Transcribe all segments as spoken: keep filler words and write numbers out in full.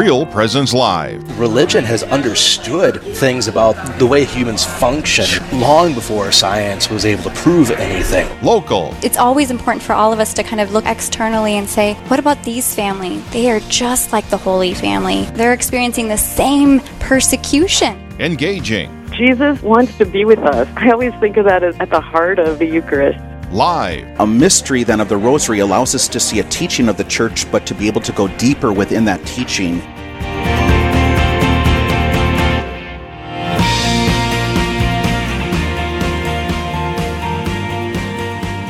Real Presence Live. Religion has understood things about the way humans function long before science was able to prove anything. Local. It's always important for all of us to kind of look externally and say, what about these families? They are just like the Holy Family. They're experiencing the same persecution. Engaging. Jesus wants to be with us. I always think of that as at the heart of the Eucharist. Live. A mystery, then, of the Rosary allows us to see a teaching of the Church, but to be able to go deeper within that teaching.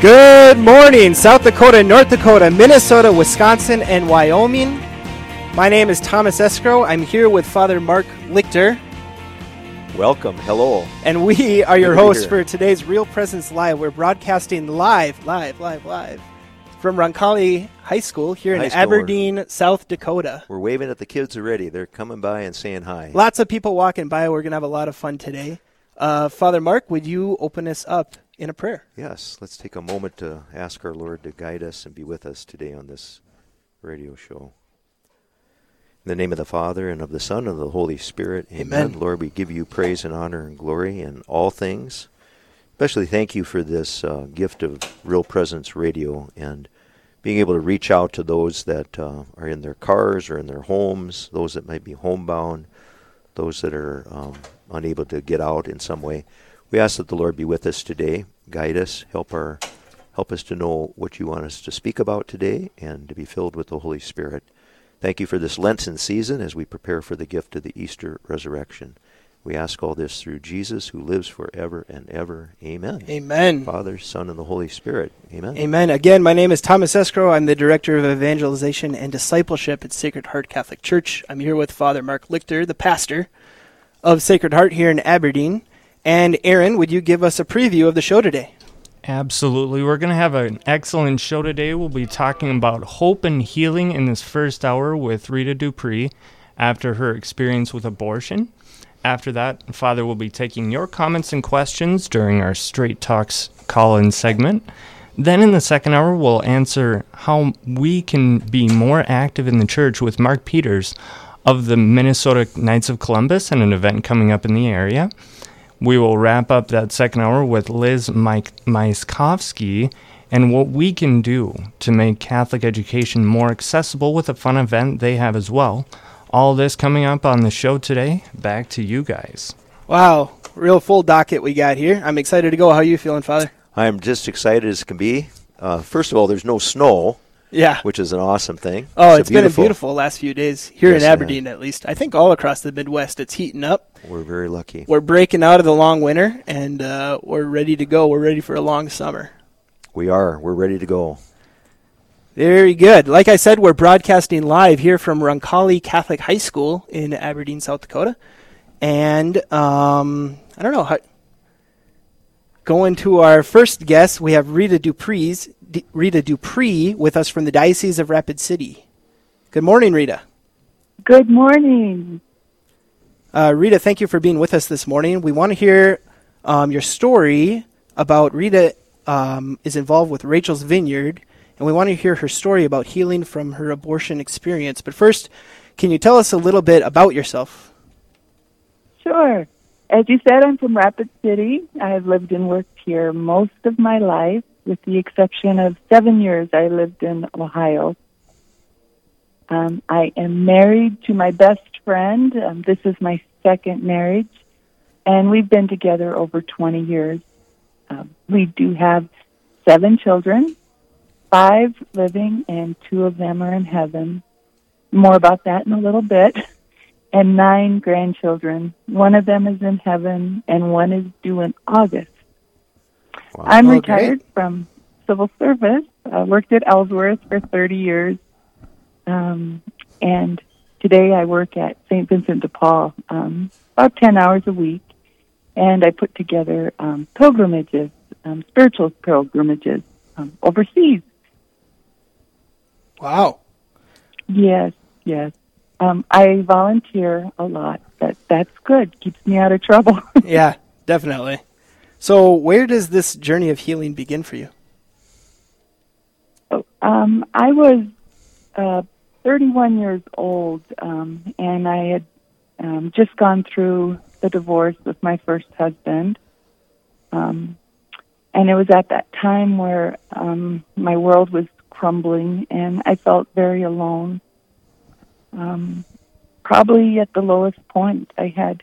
Good morning, South Dakota, North Dakota, Minnesota, Wisconsin, and Wyoming. My name is Thomas Escro. I'm here with Father Mark Lichter. Welcome. Hello. And we are your hosts for today's Real Presence Live. We're broadcasting live, live, live, live from Roncalli High School here in Aberdeen, South Dakota. We're waving at the kids already. They're coming by and saying hi. Lots of people walking by. We're going to have a lot of fun today. Uh, Father Mark, would you open us up in a prayer? Yes. Let's take a moment to ask our Lord to guide us and be with us today on this radio show. In the name of the Father, and of the Son, and of the Holy Spirit, amen. Amen. Lord, we give you praise and honor and glory in all things. Especially thank you for this uh, gift of Real Presence Radio and being able to reach out to those that uh, are in their cars or in their homes, those that might be homebound, those that are um, unable to get out in some way. We ask that the Lord be with us today, guide us, help our, help us to know what you want us to speak about today, and to be filled with the Holy Spirit. Thank you for this Lenten season as we prepare for the gift of the Easter Resurrection. We ask all this through Jesus, who lives forever and ever. Amen. Amen. Father, Son, and the Holy Spirit. Amen. Amen. Again, my name is Thomas Escro. I'm the Director of Evangelization and Discipleship at Sacred Heart Catholic Church. I'm here with Father Mark Lichter, the pastor of Sacred Heart here in Aberdeen. And Aaron, would you give us a preview of the show today? Absolutely. We're going to have an excellent show today. We'll be talking about hope and healing in this first hour with Rita Dupree after her experience with abortion. After that, Father will be taking your comments and questions during our Straight Talks call-in segment. Then in the second hour, we'll answer how we can be more active in the church with Mark Peters of the Minnesota Knights of Columbus and an event coming up in the area. We will wrap up that second hour with Liz Mike Myskowski and what we can do to make Catholic education more accessible with a fun event they have as well. All this coming up on the show today. Back to you guys. Wow, real full docket we got here. I'm excited to go. How are you feeling, Father? I'm just excited as can be. Uh, first of all, there's no snow. Yeah. Which is an awesome thing. Oh, it's, it's been a beautiful last few days here yes, in Aberdeen, at least. I think all across the Midwest, it's heating up. We're very lucky. We're breaking out of the long winter, and uh, we're ready to go. We're ready for a long summer. We are. We're ready to go. Very good. Like I said, we're broadcasting live here from Roncalli Catholic High School in Aberdeen, South Dakota. And um, I don't know. How, going to our first guest, we have Rita Dupree's. D- Rita Dupree with us from the Diocese of Rapid City. Good morning, Rita. Good morning. Uh, Rita, thank you for being with us this morning. We want to hear um, your story about Rita um, is involved with Rachel's Vineyard, and we want to hear her story about healing from her abortion experience. But first, can you tell us a little bit about yourself? Sure. As you said, I'm from Rapid City. I've lived and worked here most of my life. With the exception of seven years, I lived in Ohio. Um, I am married to my best friend. Um, this is my second marriage, and we've been together over twenty years. Um, we do have seven children, five living, and two of them are in heaven. More about that in a little bit. And nine grandchildren. One of them is in heaven, and one is due in August. Wow. I'm okay. Retired from civil service. I worked at Ellsworth for thirty years, um, and today I work at Saint Vincent de Paul um, about ten hours a week, and I put together um, pilgrimages, um, spiritual pilgrimages um, overseas. Wow. Yes, yes. Um, I volunteer a lot. That That's good. Keeps me out of trouble. Yeah, definitely. So where does this journey of healing begin for you? Oh, um, I was uh, thirty-one years old, um, and I had um, just gone through the divorce with my first husband. Um, and it was at that time where um, my world was crumbling, and I felt very alone. Um, probably at the lowest point. I had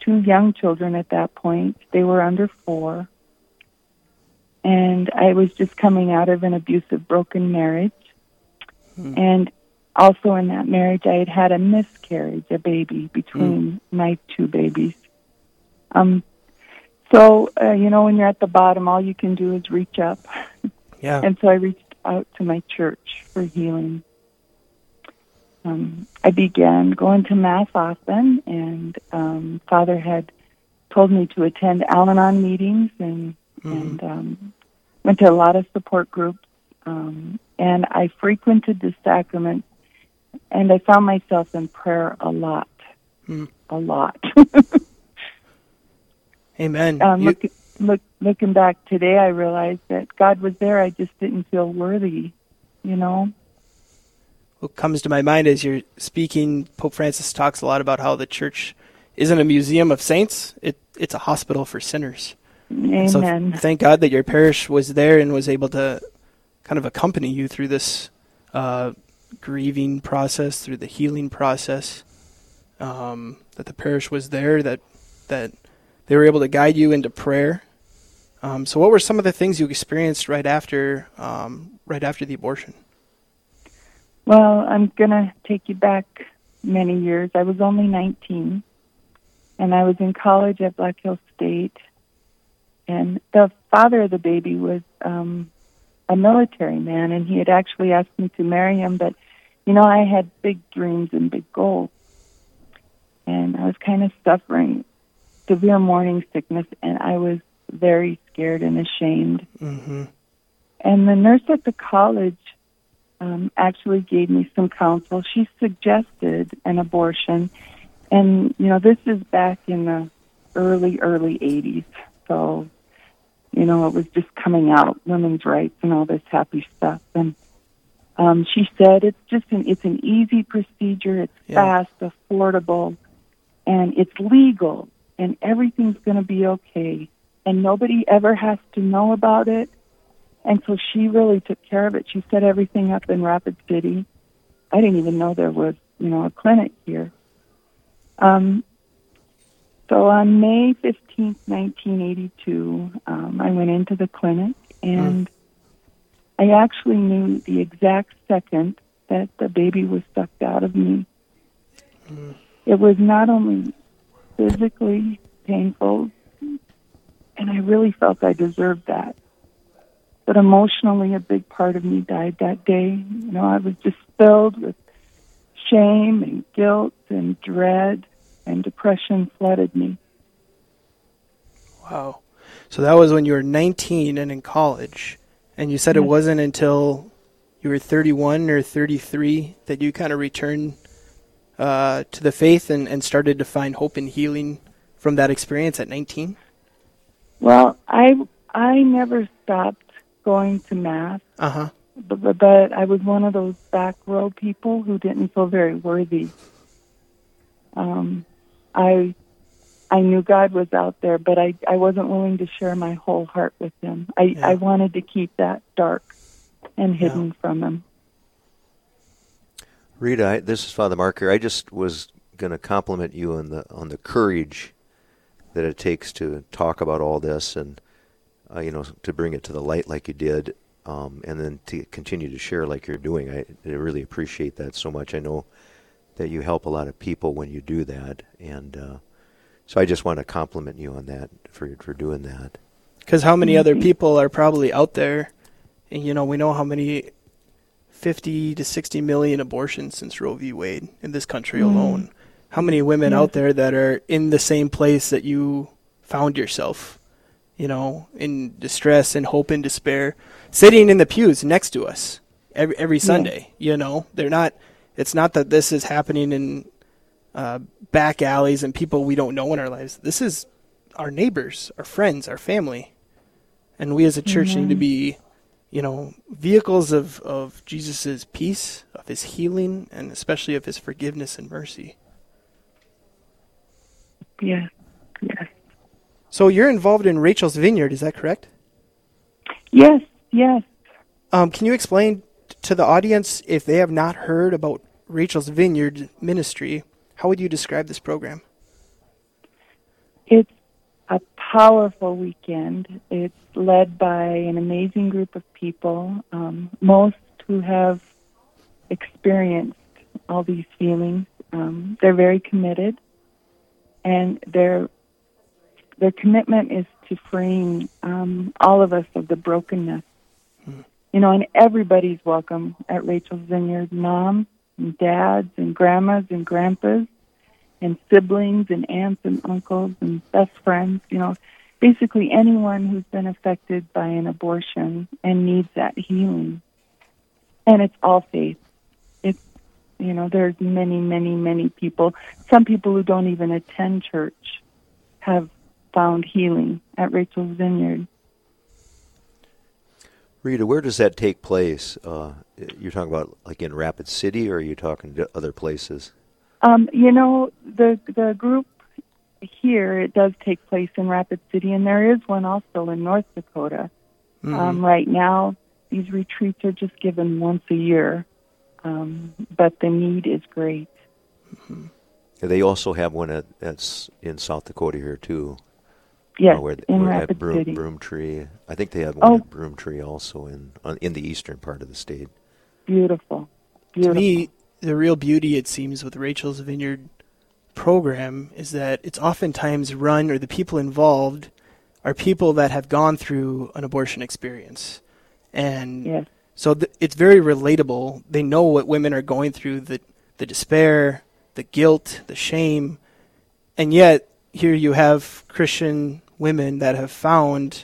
two young children at that point. They were under four. And I was just coming out of an abusive, broken marriage. Hmm. And also in that marriage, I had had a miscarriage, a baby, between hmm. my two babies. Um, so, uh, you know, when you're at the bottom, all you can do is reach up. Yeah. And so I reached out to my church for healing. Um, I began going to Mass often, and um, Father had told me to attend Al-Anon meetings, and, mm-hmm. and um, went to a lot of support groups, um, and I frequented the sacrament, and I found myself in prayer a lot, mm. a lot. Amen. Um, you... look, look, looking back today, I realized that God was there. I just didn't feel worthy, you know. What comes to my mind as you're speaking, Pope Francis talks a lot about how the church isn't a museum of saints, it, it's a hospital for sinners. Amen. So th- thank God that your parish was there and was able to kind of accompany you through this uh, grieving process, through the healing process, um, that the parish was there, that that they were able to guide you into prayer. Um, so what were some of the things you experienced right after um, right after the abortion? Well, I'm going to take you back many years. I was only nineteen, and I was in college at Black Hills State. And the father of the baby was um, a military man, and he had actually asked me to marry him. But, you know, I had big dreams and big goals, and I was kind of suffering severe morning sickness, and I was very scared and ashamed. Mm-hmm. And the nurse at the college Um, actually gave me some counsel. She suggested an abortion. And, you know, this is back in the early, early eighties. So, you know, it was just coming out, women's rights and all this happy stuff. And um, she said it's just an, it's an easy procedure. It's yeah. fast, affordable, and it's legal, and everything's going to be okay. And nobody ever has to know about it. And so she really took care of it. She set everything up in Rapid City. I didn't even know there was, you know, a clinic here. Um, so on May fifteenth, nineteen eighty-two, um, I went into the clinic, and mm. I actually knew the exact second that the baby was sucked out of me. Mm. It was not only physically painful, and I really felt I deserved that. But emotionally, a big part of me died that day. You know, I was just filled with shame and guilt and dread, and depression flooded me. Wow. So that was when you were nineteen and in college. And you said yes. It wasn't until you were thirty-one or thirty-three that you kind of returned uh, to the faith and, and started to find hope and healing from that experience at nineteen? Well, I, I never stopped going to Mass, uh-huh. but, but, but I was one of those back row people who didn't feel very worthy. Um, I I knew God was out there, but I, I wasn't willing to share my whole heart with Him. I, yeah. I wanted to keep that dark and hidden yeah. from Him. Rita, I, this is Father Mark here. I just was going to compliment you on the on the courage that it takes to talk about all this and Uh, you know, to bring it to the light like you did, um, and then to continue to share like you're doing. I, I really appreciate that so much. I know that you help a lot of people when you do that, and uh, so I just want to compliment you on that for for doing that. Because how many other people are probably out there, and you know, we know how many fifty to sixty million abortions since Roe v. Wade in this country mm-hmm. alone. How many women mm-hmm. out there that are in the same place that you found yourself? You know, in distress and hope and despair, sitting in the pews next to us every every Sunday. Yeah. You know, they're not. It's not that this is happening in uh, back alleys and people we don't know in our lives. This is our neighbors, our friends, our family, and we as a church mm-hmm. need to be you know, vehicles of, of Jesus's peace, of his healing, and especially of his forgiveness and mercy. Yeah, yes. So you're involved in Rachel's Vineyard, is that correct? Yes, yes. Um, can you explain to the audience, if they have not heard about Rachel's Vineyard ministry, how would you describe this program? It's a powerful weekend. It's led by an amazing group of people, um, most who have experienced all these feelings. Um, they're very committed, and their their commitment is to freeing um, all of us of the brokenness. Mm. You know, and everybody's welcome at Rachel's Vineyard, moms and dads and grandmas and grandpas and siblings and aunts and uncles and best friends, you know, basically anyone who's been affected by an abortion and needs that healing. And it's all faith. It's, you know, there's many, many, many people. Some people who don't even attend church have found healing at Rachel's Vineyard. Rita, where does that take place? Uh, you're talking about like in Rapid City, or are you talking to other places? Um, you know, the the group here, it does take place in Rapid City, and there is one also in North Dakota. Mm-hmm. Um, right now, these retreats are just given once a year, um, but the need is great. Mm-hmm. And they also have one at, that's in South Dakota here, too. Yes, you know, where, in where Rapid at Broom, City. Broomtree. I think they have one oh. at Broomtree also in, on, in the eastern part of the state. Beautiful. Beautiful. To me, the real beauty, it seems, with Rachel's Vineyard program is that it's oftentimes run, or the people involved are people that have gone through an abortion experience. And yes. so th- it's very relatable. They know what women are going through, the, the despair, the guilt, the shame. And yet, here you have Christian women that have found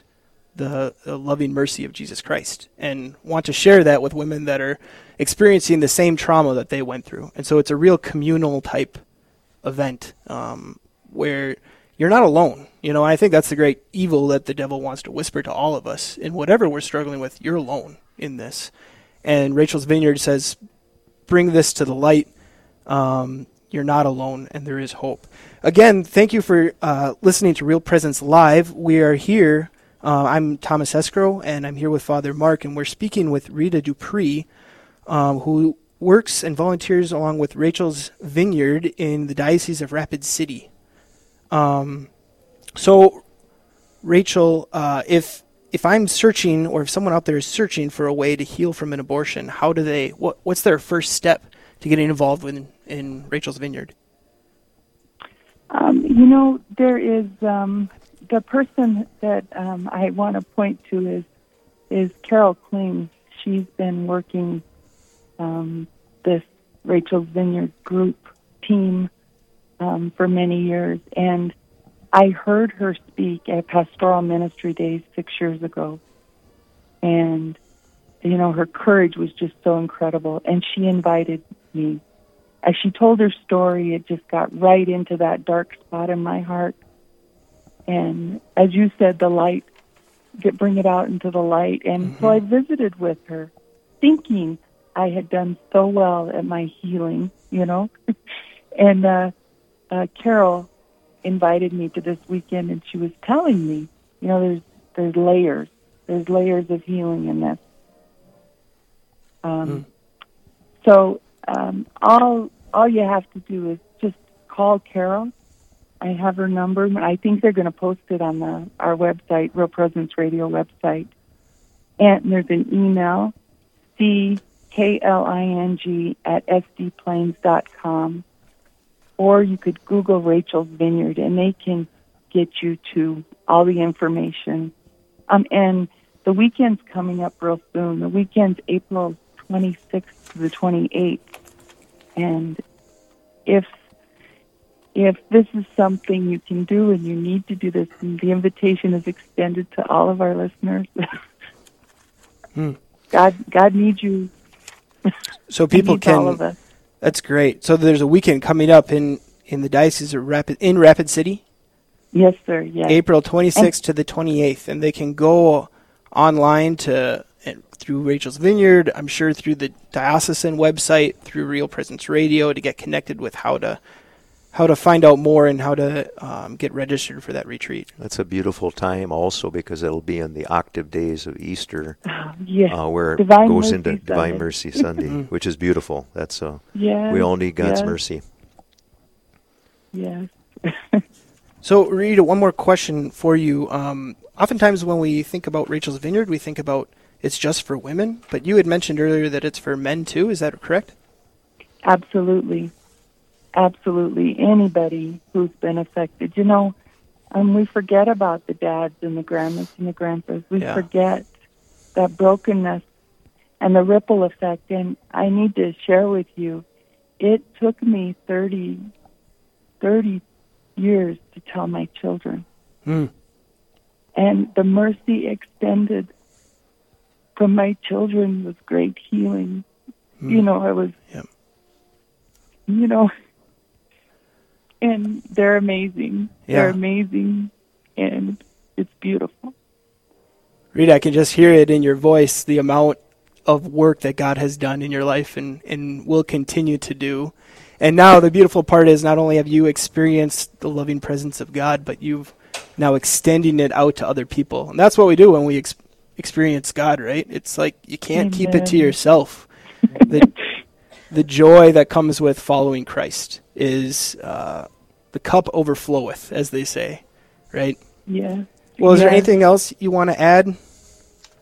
the, the loving mercy of Jesus Christ and want to share that with women that are experiencing the same trauma that they went through. And so it's a real communal type event um, where you're not alone. You know, I think that's the great evil that the devil wants to whisper to all of us. In whatever we're struggling with, you're alone in this. And Rachel's Vineyard says, bring this to the light. Um, you're not alone, and there is hope. Again, thank you for uh, listening to Real Presence Live. We are here. Uh, I'm Thomas Escro, and I'm here with Father Mark, and we're speaking with Rita Dupree, um, who works and volunteers along with Rachel's Vineyard in the Diocese of Rapid City. Um, so, Rachel, uh, if if I'm searching, or if someone out there is searching for a way to heal from an abortion, how do they? What what's their first step to getting involved with in, in Rachel's Vineyard? Um, you know, there is. Um The person that um, I want to point to is is Carol Kling. She's been working um, this Rachel's Vineyard group team um, for many years, and I heard her speak at Pastoral Ministry Days six years ago, and you know her courage was just so incredible. And she invited me. As she told her story, it just got right into that dark spot in my heart. And as you said, the light, get, bring it out into the light. And mm-hmm. so I visited with her, thinking I had done so well at my healing, you know. and uh, uh, Carol invited me to this weekend, and she was telling me, you know, there's there's layers, there's layers of healing in this. Um, mm. So um, all all you have to do is just call Carol. I have her number. I think they're going to post it on the, our website, Real Presence Radio website. And there's an email, C K L I N G at S D Plains dot com. Or you could Google Rachel's Vineyard, and they can get you to all the information. Um, and the weekend's coming up real soon. The weekend's April twenty-sixth to the twenty-eighth. And if If this is something you can do and you need to do this, the invitation is extended to all of our listeners. hmm. God, God needs you. So people can. All of us. That's great. So there's a weekend coming up in, in the Diocese of Rapid in Rapid City. Yes, sir. Yes. April twenty-sixth and, to the twenty-eighth, and they can go online to through Rachel's Vineyard, I'm sure through the diocesan website, through Real Presence Radio, to get connected with how to how to find out more and how to um, get registered for that retreat. That's a beautiful time also because it'll be in the octave days of Easter, oh, yes. uh, where Divine it goes Mercy into Sunday. Divine Mercy Sunday, which is beautiful. That's uh, yes, we all need God's yes. mercy. Yes. So, Rita, one more question for you. Um, oftentimes when we think about Rachel's Vineyard, we think about it's just for women, but you had mentioned earlier that it's for men too. Is that correct? Absolutely. Absolutely. Anybody who's been affected. You know, um, we forget about the dads and the grandmas and the grandpas. We yeah. forget that brokenness and the ripple effect. And I need to share with you, it took me thirty, thirty years to tell my children. Mm. And the mercy extended from my children was great healing. Mm. You know, I was, yep. you know, and they're amazing. Yeah. They're amazing, and it's beautiful. Rita, I can just hear it in your voice, the amount of work that God has done in your life and, and will continue to do. And now the beautiful part is not only have you experienced the loving presence of God, but you've now extending it out to other people. And that's what we do when we ex- experience God, right? It's like you can't Amen. keep it to yourself. The, the joy that comes with following Christ is uh, the cup overfloweth, as they say, right? Yeah. Well, is yeah. there anything else you want to add,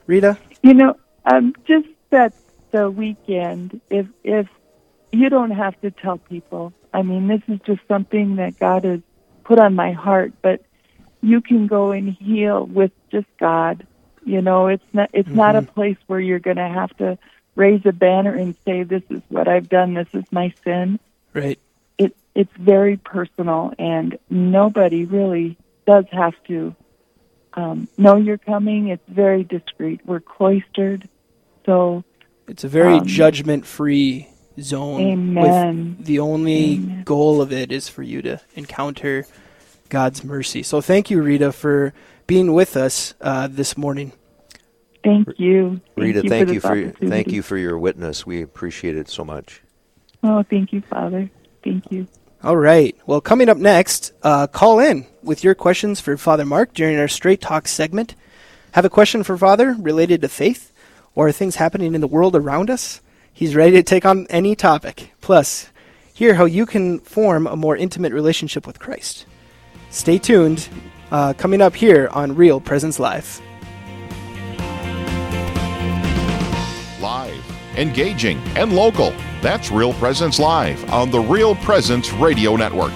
Rita? You know, um, just that the weekend, if if you don't have to tell people. I mean, this is just something that God has put on my heart, but you can go and heal with just God. You know, it's not it's mm-hmm. not a place where you're going to have to raise a banner and say, this is what I've done, this is my sin. Right. It, it's very personal, and nobody really does have to um, know you're coming. It's very discreet. We're cloistered. So it's a very um, judgment-free zone. Amen. With the only Amen. goal of it is for you to encounter God's mercy. So thank you, Rita, for being with us uh, this morning. Thank you, Rita. Thank, thank you for, you for your, thank you for your witness. We appreciate it so much. Oh, thank you, Father. Thank you. All right. Well, coming up next, uh, call in with your questions for Father Mark during our Straight Talk segment. Have a question for Father related to faith or things happening in the world around us? He's ready to take on any topic. Plus, hear how you can form a more intimate relationship with Christ. Stay tuned. Uh, coming up here on Real Presence Live. Live, engaging, and local. That's Real Presence Live on the Real Presence Radio Network.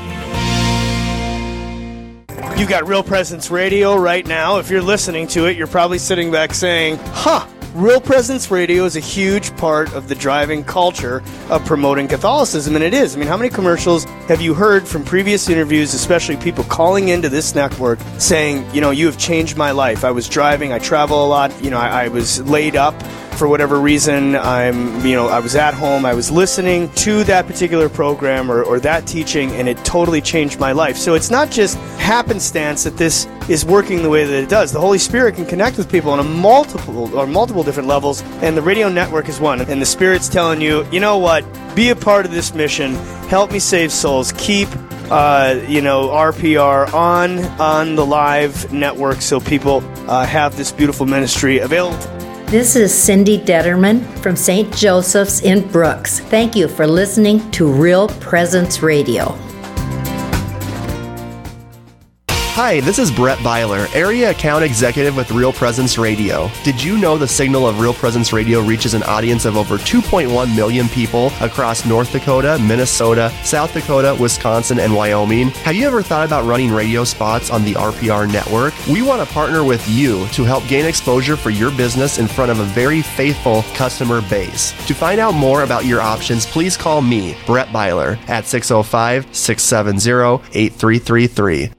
You got Real Presence Radio right now. If you're listening to it, you're probably sitting back saying, huh. Real Presence Radio is a huge part of the driving culture of promoting Catholicism, and it is. I mean, how many commercials have you heard from previous interviews, especially people calling into this network saying, you know, you have changed my life. I was driving, I travel a lot, you know, I, I was laid up for whatever reason. I'm, you know, I was at home, I was listening to that particular program or, or that teaching, and it totally changed my life. So it's not just happenstance that this is working the way that it does. The Holy Spirit can connect with people on a multiple or multiple different levels, and the radio network is one. And the Spirit's telling you, you know what? Be a part of this mission. Help me save souls. Keep, uh, you know, R P R on on the live network, so people uh, have this beautiful ministry available. This is Cindy Detterman from Saint Joseph's in Brooks. Thank you for listening to Real Presence Radio. Hi, this is Brett Byler, Area Account Executive with Real Presence Radio. Did you know the signal of Real Presence Radio reaches an audience of over two point one million people across North Dakota, Minnesota, South Dakota, Wisconsin, and Wyoming? Have you ever thought about running radio spots on the R P R network? We want to partner with you to help gain exposure for your business in front of a very faithful customer base. To find out more about your options, please call me, Brett Byler, at six oh five, six seven zero, eight three three three.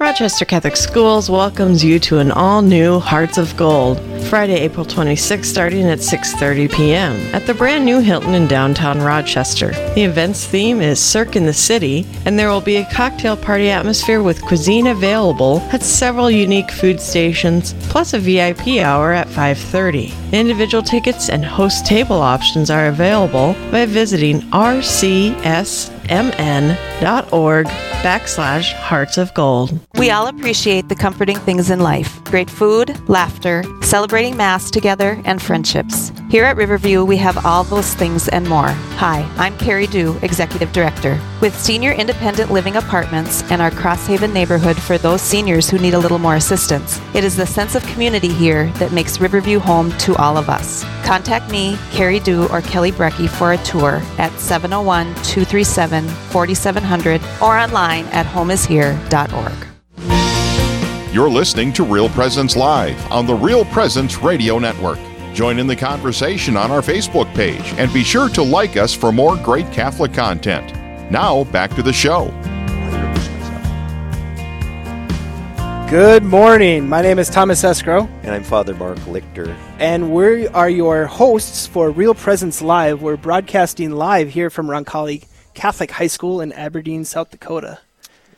Rochester Catholic Schools welcomes you to an all-new Hearts of Gold, Friday, April twenty-sixth, starting at six thirty p.m. at the brand new Hilton in downtown Rochester. The event's theme is Cirque in the City, and there will be a cocktail party atmosphere with cuisine available at several unique food stations, plus a V I P hour at five thirty. Individual tickets and host table options are available by visiting r c s m n dot org backslash Hearts of Gold. We all appreciate the comforting things in life. Great food, laughter, celebrating Mass together, and friendships. Here at Riverview, we have all those things and more. Hi, I'm Carrie Dew, Executive Director. With senior independent living apartments and our Crosshaven neighborhood for those seniors who need a little more assistance, it is the sense of community here that makes Riverview home to all of us. Contact me, Carrie Dew, or Kelly Brecky for a tour at seven oh one, two three seven, four seven zero zero or online at home is here dot org. You're listening to Real Presence Live on the Real Presence Radio Network. Join in the conversation on our Facebook page and be sure to like us for more great Catholic content. Now, back to the show. Good morning. My name is Thomas Escro. And I'm Father Mark Lichter. And we are your hosts for Real Presence Live. We're broadcasting live here from Roncalli Catholic High School in Aberdeen, South Dakota.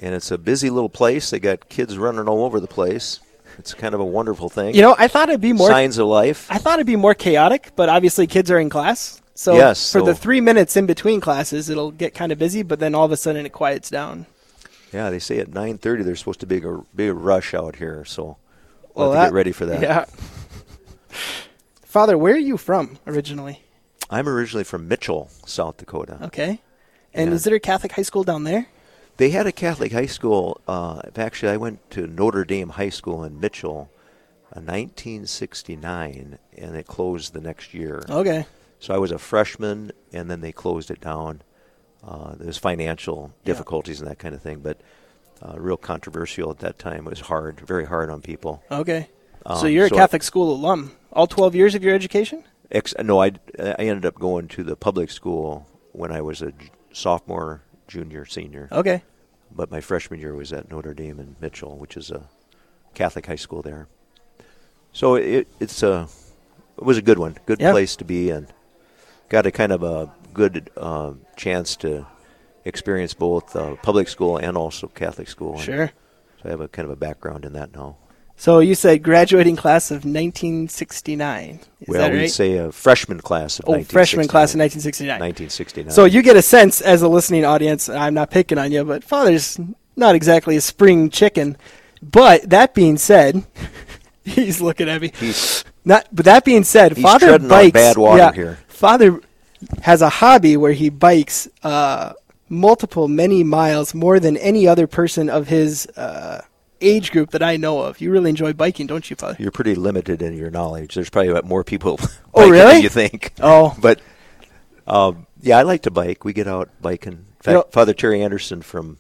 And it's a busy little place. They got kids running all over the place. It's kind of a wonderful thing. You know, I thought it'd be more signs of life. I thought it'd be more chaotic, but obviously kids are in class. So yes, for so the three minutes in between classes, it'll get kind of busy, but then all of a sudden it quiets down. Yeah, they say at nine thirty there's supposed to be a big rush out here, so we'll, well have to that, get ready for that. Yeah. Father, where are you from originally? I'm originally from Mitchell, South Dakota. Okay. And yeah. Is there a Catholic high school down there? They had a Catholic high school. Uh, actually, I went to Notre Dame High School in Mitchell in nineteen sixty-nine, and it closed the next year. Okay. So I was a freshman, and then they closed it down. Uh, there was financial difficulties yeah. and that kind of thing, but uh, real controversial at that time. It was hard, very hard on people. Okay. Um, so you're a so Catholic I, school alum, all twelve years of your education? Ex- no, I, I ended up going to the public school when I was a j- sophomore junior, senior. Okay. But my freshman year was at Notre Dame in Mitchell, which is a Catholic high school there. So it it's a it was a good one, good yeah. place to be, and got a kind of a good uh, chance to experience both uh, public school and also Catholic school. Sure. And so I have a kind of a background in that now. So you said graduating class of nineteen sixty-nine. Is well, that right? We'd say a freshman class of oh, nineteen sixty-nine. Oh, freshman class of nineteen sixty-nine. nineteen sixty-nine. So you get a sense as a listening audience, I'm not picking on you, but Father's not exactly a spring chicken. But that being said, he's looking at me. He's, not, but that being said, he's Father treading bikes, on bad water yeah, here. Father has a hobby where he bikes uh, multiple, many miles, more than any other person of his uh age group that I know of. You really enjoy biking, don't you, Father? You're pretty limited in your knowledge. There's probably more people oh, really? than you think. Oh. But, um, yeah, I like to bike. We get out biking. In fact, you know, Father Terry Anderson from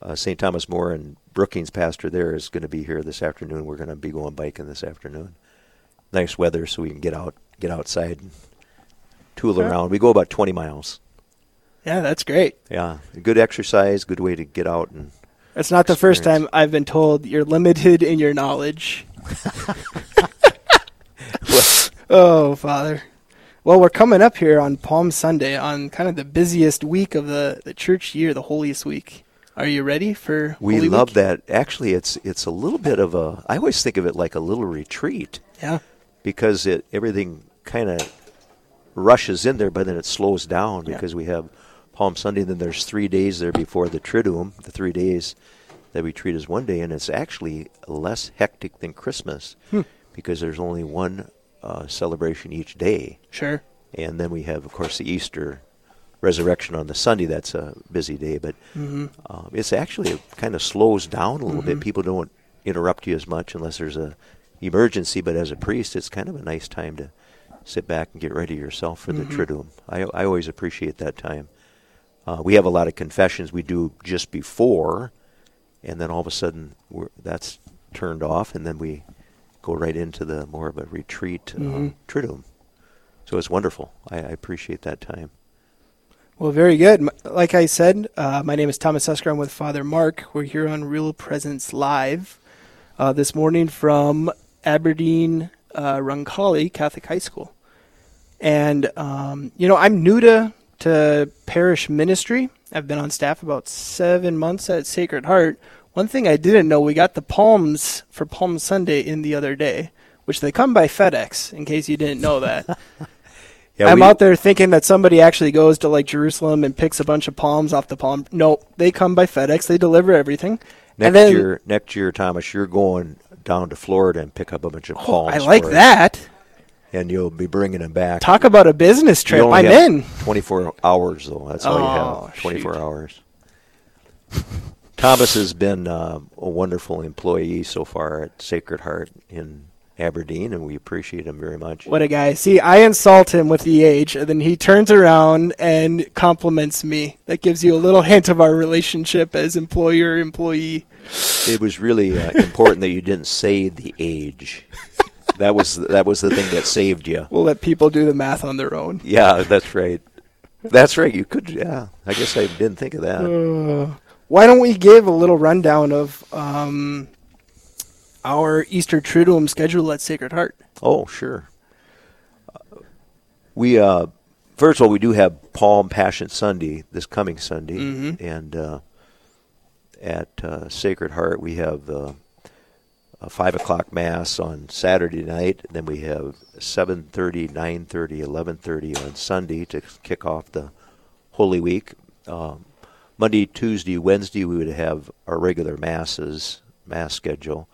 uh, Saint Thomas More and Brookings, pastor there, is going to be here this afternoon. We're going to be going biking this afternoon. Nice weather, so we can get out, get outside and tool sure. around. We go about twenty miles. Yeah, that's great. Yeah, good exercise, good way to get out and It's not the experience. First time I've been told you're limited in your knowledge. Oh, Father. Well, we're coming up here on Palm Sunday, on kind of the busiest week of the, the church year, the holiest week. Are you ready for we Holy Week? We love that. Actually, it's it's a little bit of a, I always think of it like a little retreat. Yeah. Because it everything kind of rushes in there, but then it slows down yeah. because we have Palm Sunday, then there's three days there before the Triduum, the three days that we treat as one day, and it's actually less hectic than Christmas hmm. because there's only one uh, celebration each day. Sure. And then we have, of course, the Easter Resurrection on the Sunday. That's a busy day, but mm-hmm. uh, it's actually it kind of slows down a little mm-hmm. bit. People don't interrupt you as much unless there's a emergency, but as a priest, it's kind of a nice time to sit back and get ready yourself for mm-hmm. the Triduum. I, I always appreciate that time. Uh, we have a lot of confessions we do just before, and then all of a sudden we're, that's turned off, and then we go right into the more of a retreat uh, mm-hmm. Triduum. So it's wonderful. I, I appreciate that time. Well, very good. Like I said, uh, my name is Thomas Escro. I'm with Father Mark. We're here on Real Presence Live uh, this morning from Aberdeen uh, Roncalli Catholic High School. And, um, you know, I'm new to, to parish ministry. I've been on staff about seven months at Sacred Heart. One thing I didn't know, we got the palms for Palm Sunday in the other day, which they come by FedEx, in case you didn't know that. Yeah, I'm we, out there thinking that somebody actually goes to like Jerusalem and picks a bunch of palms off the palm. No, they come by FedEx. They deliver everything. Next and then, year, next year, Thomas, you're going down to Florida and pick up a bunch of oh, palms. I like that. Us. And you'll be bringing them back. Talk about a business trip. I'm in. twenty-four hours, though. That's oh, all you have, twenty-four shoot. hours. Thomas has been uh, a wonderful employee so far at Sacred Heart in Aberdeen, and we appreciate him very much. What a guy. See, I insult him with the age, and then he turns around and compliments me. That gives you a little hint of our relationship as employer-employee. It was really uh, important that you didn't say the age. That was that was the thing that saved you. We'll let people do the math on their own. Yeah, that's right. That's right. You could, yeah. I guess I didn't think of that. Uh, why don't we give a little rundown of... Um, our Easter Triduum schedule at Sacred Heart. Oh, sure. Uh, we uh, first of all, we do have Palm Passion Sunday this coming Sunday, mm-hmm. and uh, at uh, Sacred Heart we have uh, a five o'clock mass on Saturday night. Then we have seven thirty, nine thirty, eleven thirty on Sunday to kick off the Holy Week. Um, Monday, Tuesday, Wednesday we would have our regular masses mass schedule.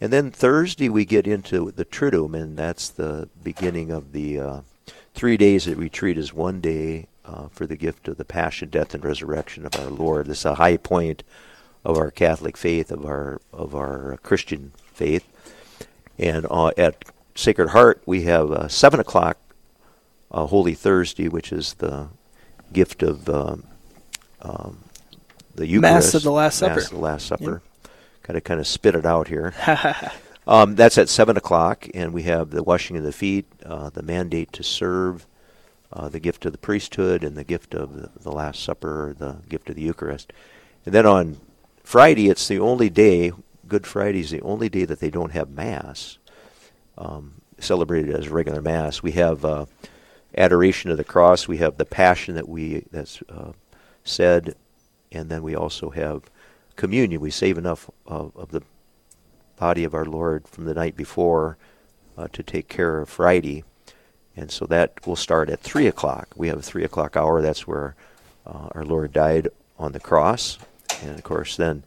And then Thursday we get into the Triduum, and that's the beginning of the uh, three days that we treat as one day uh, for the gift of the Passion, Death, and Resurrection of our Lord. This is a high point of our Catholic faith, of our of our Christian faith. And uh, at Sacred Heart we have uh, seven o'clock uh, Holy Thursday, which is the gift of um, um, the Eucharist, Mass of the Last Supper. Mass of the Last Supper. Yep. Got to kind of spit it out here. um, that's at seven o'clock, and we have the washing of the feet, uh, the mandate to serve, uh, the gift of the priesthood, and the gift of the Last Supper, the gift of the Eucharist. And then on Friday, it's the only day, Good Friday is the only day that they don't have Mass, um, celebrated as regular Mass. We have uh, Adoration of the Cross. We have the Passion that we that's uh, said, and then we also have Communion. We save enough of, of the body of our Lord from the night before uh, to take care of Friday, and so that will start at three o'clock. We have a three o'clock hour. That's where uh, our Lord died on the cross, and of course, then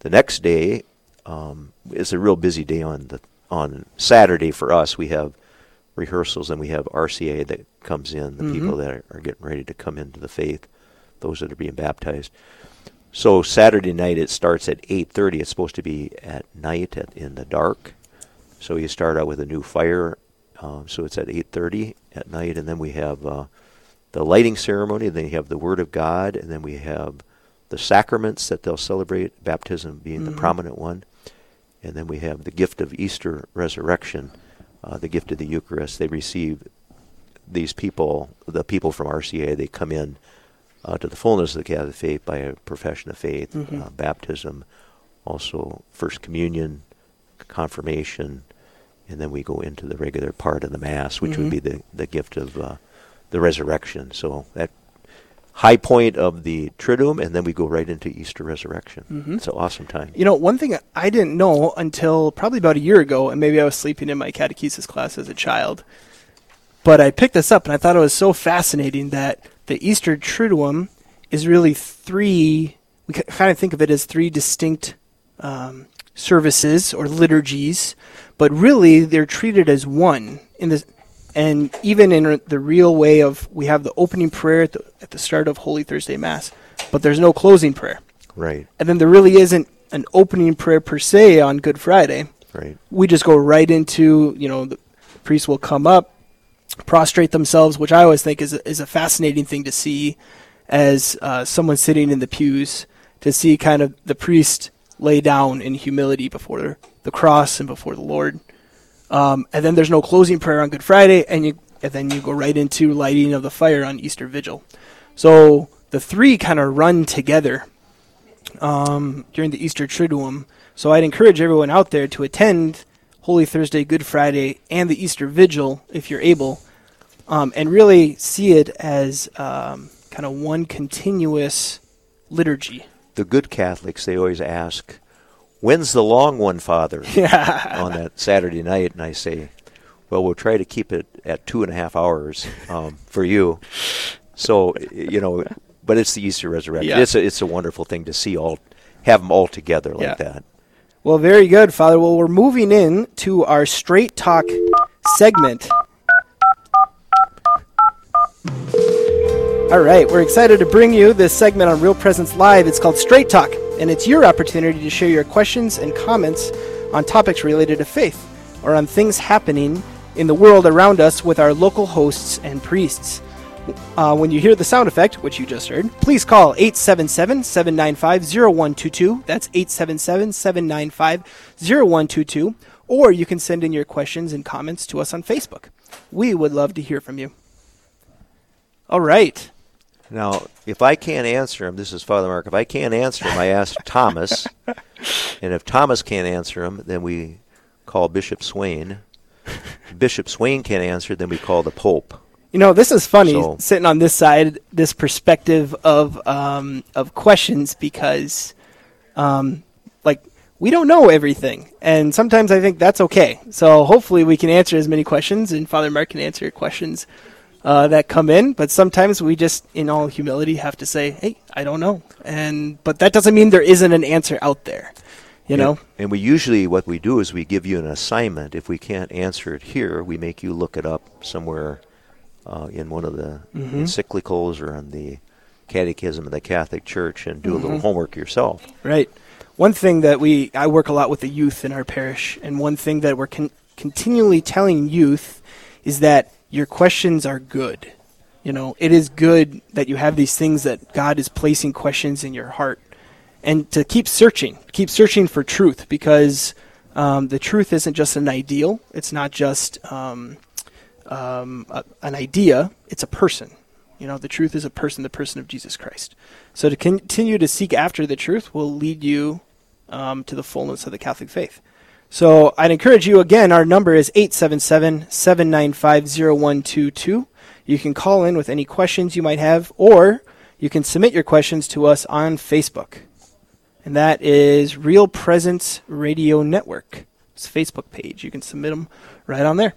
the next day um, is a real busy day on the on Saturday for us. We have rehearsals, and we have R C A that comes in. The mm-hmm. people that are, are getting ready to come into the faith, those that are being baptized. So Saturday night it starts at eight thirty. It's supposed to be at night at, in the dark. So you start out with a new fire. Um, so it's at eight thirty at night. And then we have uh, the lighting ceremony. Then you have the Word of God. And then we have the sacraments that they'll celebrate, baptism being mm-hmm. the prominent one. And then we have the gift of Easter Resurrection, uh, the gift of the Eucharist. They receive these people, the people from R C A, they come in Uh, to the fullness of the Catholic faith by a profession of faith, mm-hmm. uh, baptism, also First Communion, confirmation, and then we go into the regular part of the Mass, which mm-hmm. would be the, the gift of uh, the resurrection. So that high point of the Triduum, and then we go right into Easter Resurrection. Mm-hmm. It's an awesome time. You know, one thing I didn't know until probably about a year ago, and maybe I was sleeping in my catechesis class as a child, but I picked this up, and I thought it was so fascinating that the Easter Triduum is really three, we kind of think of it as three distinct um, services or liturgies, but really they're treated as one. In this, and even in the real way of, we have the opening prayer at the, at the start of Holy Thursday Mass, but there's no closing prayer. Right. And then there really isn't an opening prayer per se on Good Friday. Right. We just go right into, you know, the priest will come up, prostrate themselves, which I always think is a, is a fascinating thing to see as uh, someone sitting in the pews, to see kind of the priest lay down in humility before the cross and before the Lord. Um, and then there's no closing prayer on Good Friday, and you and then you go right into lighting of the fire on Easter Vigil. So the three kind of run together um, during the Easter Triduum. So I'd encourage everyone out there to attend Holy Thursday, Good Friday, and the Easter Vigil if you're able, um, and really see it as um, kind of one continuous liturgy. The good Catholics, they always ask, when's the long one, Father? Yeah. On that Saturday night, and I say, well, we'll try to keep it at two and a half hours um, for you. So, you know, but it's the Easter Resurrection. Yeah. It's a, it's a wonderful thing to see all, have them all together like yeah. that. Well, very good, Father. Well, we're moving in to our Straight Talk segment. All right, we're excited to bring you this segment on Real Presence Live. It's called Straight Talk, and it's your opportunity to share your questions and comments on topics related to faith or on things happening in the world around us with our local hosts and priests. Uh, when you hear the sound effect, which you just heard, please call eight seven seven, seven nine five, zero one two two. That's eight seven seven, seven nine five, zero one two two. Or you can send in your questions and comments to us on Facebook. We would love to hear from you. All right. Now, if I can't answer him, this is Father Mark, if I can't answer him, I ask Thomas. And if Thomas can't answer him, then we call Bishop Swain. If Bishop Swain can't answer, then we call the Pope. You know, this is funny, so, sitting on this side, this perspective of um, of questions, because, um, like, we don't know everything, and sometimes I think that's okay. So hopefully we can answer as many questions, and Father Mark can answer questions uh, that come in, but sometimes we just, in all humility, have to say, hey, I don't know, and but that doesn't mean there isn't an answer out there, you know? And we usually, what we do is we give you an assignment. If we can't answer it here, we make you look it up somewhere. Uh, in one of the mm-hmm. encyclicals or on the Catechism of the Catholic Church, and do mm-hmm. a little homework yourself. Right. One thing that we, I work a lot with the youth in our parish, and one thing that we're con- continually telling youth is that your questions are good. You know, it is good that you have these things that God is placing questions in your heart, and to keep searching, keep searching for truth, because um, the truth isn't just an ideal. It's not just... Um, Um, a, an idea, it's a person. You know, the truth is a person, the person of Jesus Christ. So to continue to seek after the truth will lead you um, to the fullness of the Catholic faith. So I'd encourage you, again, our number is eight seven seven, seven nine five, zero one two two. You can call in with any questions you might have, or you can submit your questions to us on Facebook. And that is Real Presence Radio Network. It's a Facebook page. You can submit them right on there.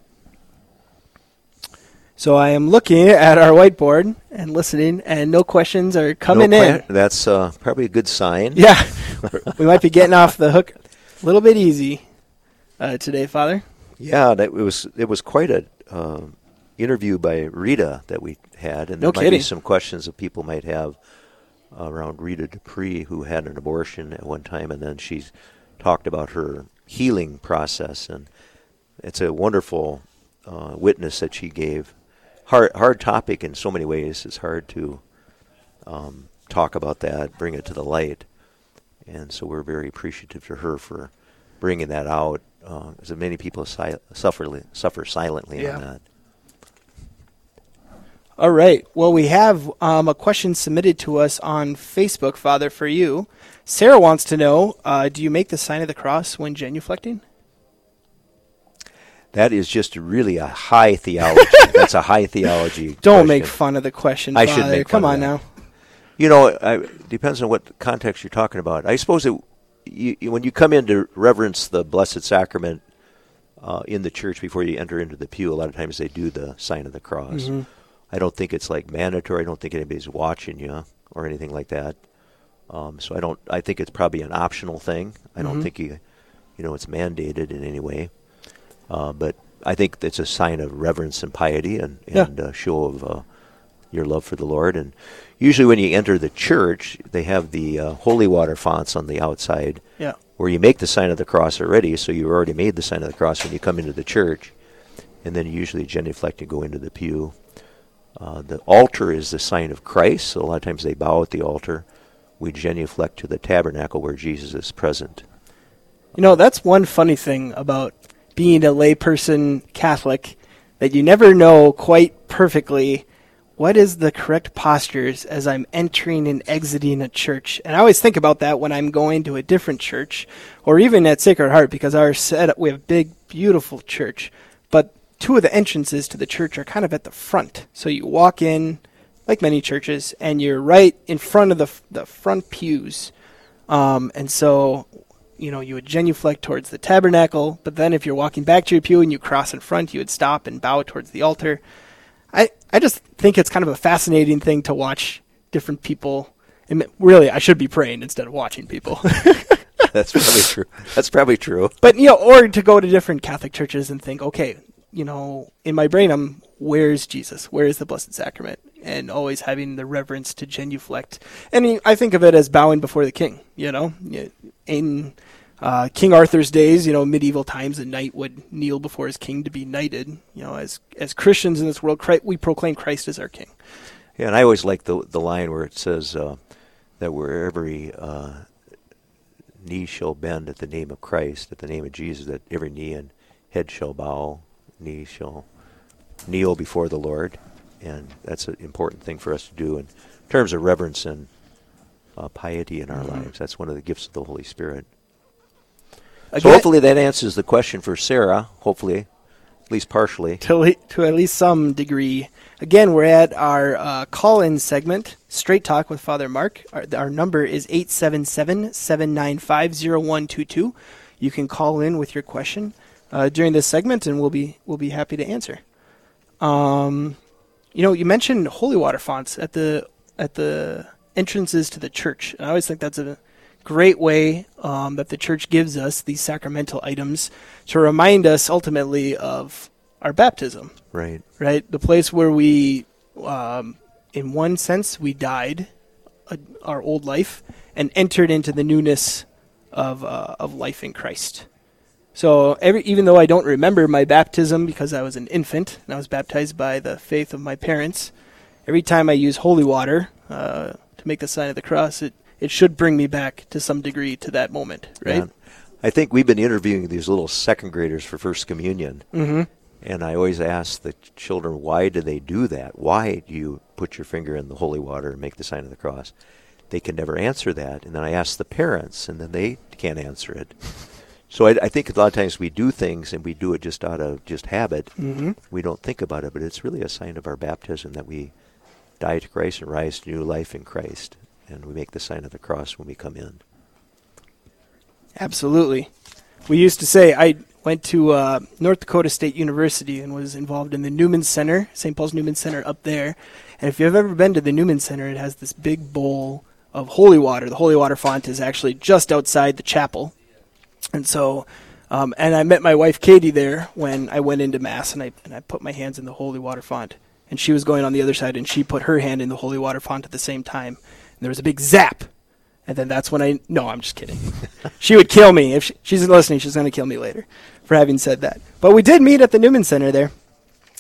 So I am looking at our whiteboard and listening, and no questions are coming no plan- in. That's uh, probably a good sign. Yeah. We might be getting off the hook a little bit easy uh, today, Father. Yeah, that it was it was quite an uh, interview by Rita that we had, and there no might kidding. be some questions that people might have around Rita Dupree, who had an abortion at one time, and then she talked about her healing process, and it's a wonderful uh, witness that she gave. Hard hard topic in so many ways. It's hard to um, talk about that, bring it to the light. And so we're very appreciative to her for bringing that out. Uh, because many people si- suffer, li- suffer silently yeah. on that. All right. Well, we have um, a question submitted to us on Facebook, Father, for you. Sarah wants to know, uh, do you make the sign of the cross when genuflecting? That is just really a high theology. That's a high theology. Don't question. make fun of the question, Father. I should make Come fun on of that. now. You know, it depends on what context you're talking about. I suppose it, you, you, when you come in to reverence the Blessed Sacrament uh, in the church before you enter into the pew, a lot of times they do the sign of the cross. Mm-hmm. I don't think it's like mandatory. I don't think anybody's watching you or anything like that. Um, so I don't. I think it's probably an optional thing. I don't mm-hmm. think you, you know, it's mandated in any way. Uh, but I think it's a sign of reverence and piety, and, and yeah. a show of uh, your love for the Lord. And usually when you enter the church, they have the uh, holy water fonts on the outside yeah. where you make the sign of the cross already, so you already made the sign of the cross when you come into the church. And then you usually genuflect and go into the pew. Uh, the altar is the sign of Christ, so a lot of times they bow at the altar. We genuflect to the tabernacle where Jesus is present. You know, that's one funny thing about being a layperson Catholic, that you never know quite perfectly what is the correct postures as I'm entering and exiting a church? And I always think about that when I'm going to a different church, or even at Sacred Heart, because our set we have a big, beautiful church. But two of the entrances to the church are kind of at the front. So you walk in, like many churches, and you're right in front of the the front pews. Um, and so, you know, you would genuflect towards the tabernacle, but then if you're walking back to your pew and you cross in front, you would stop and bow towards the altar. I, I just think it's kind of a fascinating thing to watch different people. And really, I should be praying instead of watching people. That's probably true. That's probably true. But, you know, or to go to different Catholic churches and think, okay, you know, in my brain, I'm, where's Jesus? Where is the Blessed Sacrament? And always having the reverence to genuflect. And I think of it as bowing before the king, you know. In uh, King Arthur's days, you know, medieval times, a knight would kneel before his king to be knighted. You know, as as Christians in this world, Christ, we proclaim Christ as our king. Yeah, and I always like the the line where it says uh, that where every uh, knee shall bend at the name of Christ, at the name of Jesus, that every knee and head shall bow, knee shall kneel before the Lord. And that's an important thing for us to do in terms of reverence and uh, piety in our mm-hmm. lives. That's one of the gifts of the Holy Spirit. Again, so hopefully that answers the question for Sarah, hopefully, at least partially. To, to at least some degree. Again, we're at our uh, call-in segment, Straight Talk with Father Mark. Our, our number is eight seven seven, seven nine five, zero one two two. You can call in with your question uh, during this segment, and we'll be we'll be happy to answer. Um... You know, you mentioned holy water fonts at the at the entrances to the church. And I always think that's a great way um, that the church gives us these sacramental items to remind us ultimately of our baptism. Right. Right? The place where we, um, in one sense, we died uh, our old life and entered into the newness of uh, of life in Christ. So every, even though I don't remember my baptism because I was an infant and I was baptized by the faith of my parents, every time I use holy water uh, to make the sign of the cross, it, it should bring me back to some degree to that moment, right? Yeah. I think we've been interviewing these little second graders for First Communion, mm-hmm. and I always ask the children, why do they do that? Why do you put your finger in the holy water and make the sign of the cross? They can never answer that, and then I ask the parents, and then they can't answer it. So I, I think a lot of times we do things and we do it just out of just habit. Mm-hmm. We don't think about it, but it's really a sign of our baptism that we die to Christ and rise to new life in Christ. And we make the sign of the cross when we come in. Absolutely. We used to say, I went to uh, North Dakota State University and was involved in the Newman Center, Saint Paul's Newman Center up there. And if you've ever been to the Newman Center, it has this big bowl of holy water. The holy water font is actually just outside the chapel. And so, um, and I met my wife Katie there when I went into Mass, and I and I put my hands in the holy water font, and she was going on the other side, and she put her hand in the holy water font at the same time. And there was a big zap, and then that's when I no, I'm just kidding. She would kill me if she, she's listening. She's going to kill me later for having said that. But we did meet at the Newman Center there,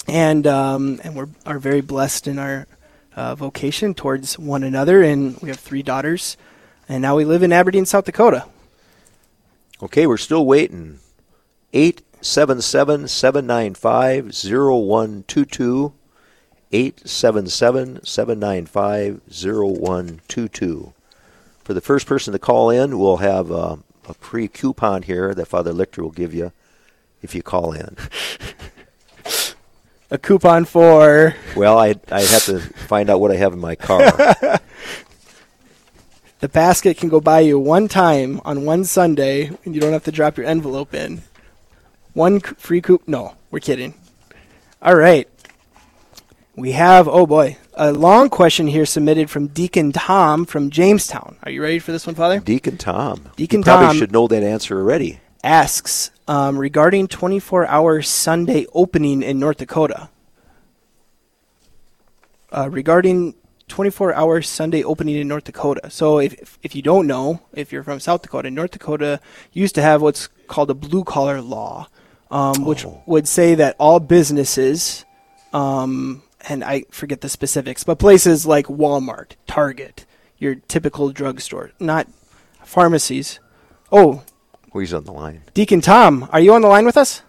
and um, and we're are very blessed in our uh, vocation towards one another, and we have three daughters, and now we live in Aberdeen, South Dakota. Okay, we're still waiting. eight seven seven, seven nine five, zero one two two. eight seven seven, seven nine five, zero one two two. For the first person to call in, we'll have uh, a free coupon here that Father Lichter will give you if you call in. A coupon for? Well, I I have to find out what I have in my car. The basket can go by you one time on one Sunday, and you don't have to drop your envelope in. One free coup. No, we're kidding. All right. We have, oh boy, a long question here submitted from Deacon Tom from Jamestown. Are you ready for this one, Father? Deacon Tom. Deacon you Tom. Probably should know that answer already. Asks um, regarding twenty-four hour Sunday opening in North Dakota. Uh, regarding twenty-four hour Sunday opening in North Dakota. So if if you don't know, if you're from South Dakota, North Dakota used to have what's called a blue-collar law, um, which oh. would say that all businesses, um, and I forget the specifics, but places like Walmart, Target, your typical drugstore, not pharmacies. Oh. Oh, he's on the line. Deacon Tom, are you on the line with us?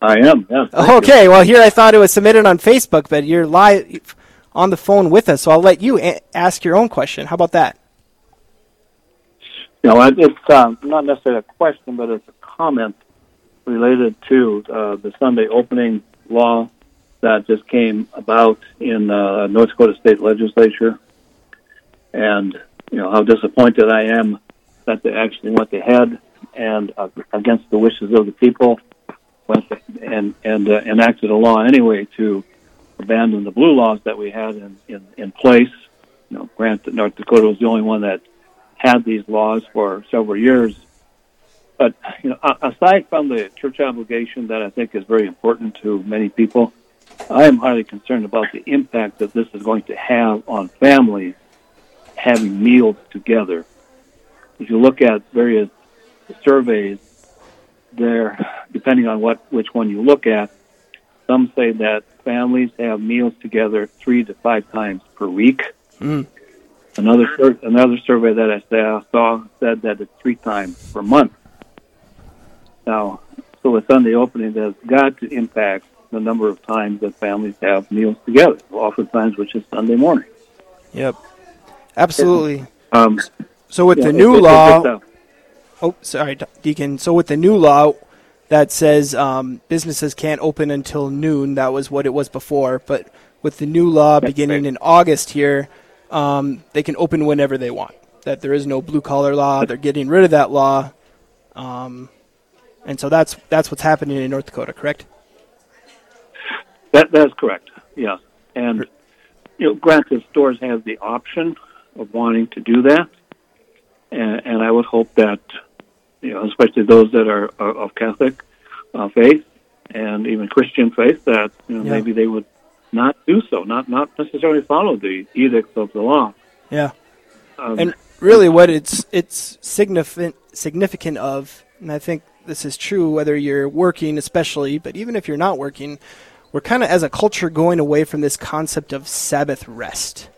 I am, yeah. Okay, well, here I thought it was submitted on Facebook, but you're live... on the phone with us, so I'll let you a- ask your own question. How about that? You know, it's uh, not necessarily a question, but it's a comment related to uh, the Sunday opening law that just came about in the uh, North Dakota State Legislature. And, you know, how disappointed I am that they actually went ahead and uh, against the wishes of the people went and, and uh, enacted a law anyway to abandon the blue laws that we had in, in, in place. You know, granted, North Dakota was the only one that had these laws for several years. But, you know, aside from the church obligation that I think is very important to many people, I am highly concerned about the impact that this is going to have on families having meals together. If you look at various surveys there, depending on what which one you look at, some say that families have meals together three to five times per week. Mm. Another another survey that I saw said that it's three times per month. Now, so the Sunday opening has got to impact the number of times that families have meals together, oftentimes, which is Sunday morning. Yep, absolutely. Um, so with yeah, the new it, law, it, oh, sorry, Deacon. So with the new law that says um, businesses can't open until noon, that was what it was before, but with the new law beginning right. in August here, Um, they can open whenever they want, that there is no blue-collar law. They're getting rid of that law. Um, and so that's that's what's happening in North Dakota, correct? That That's correct, yes. And, you know, granted, stores have the option of wanting to do that. And, and I would hope that, you know, especially those that are, are of Catholic uh, faith and even Christian faith, that, you know, yeah. maybe they would not do so, not not necessarily follow the edicts of the law. Yeah. Um, and really what it's it's significant significant of, and I think this is true whether you're working especially, but even if you're not working, we're kind of as a culture going away from this concept of Sabbath rest,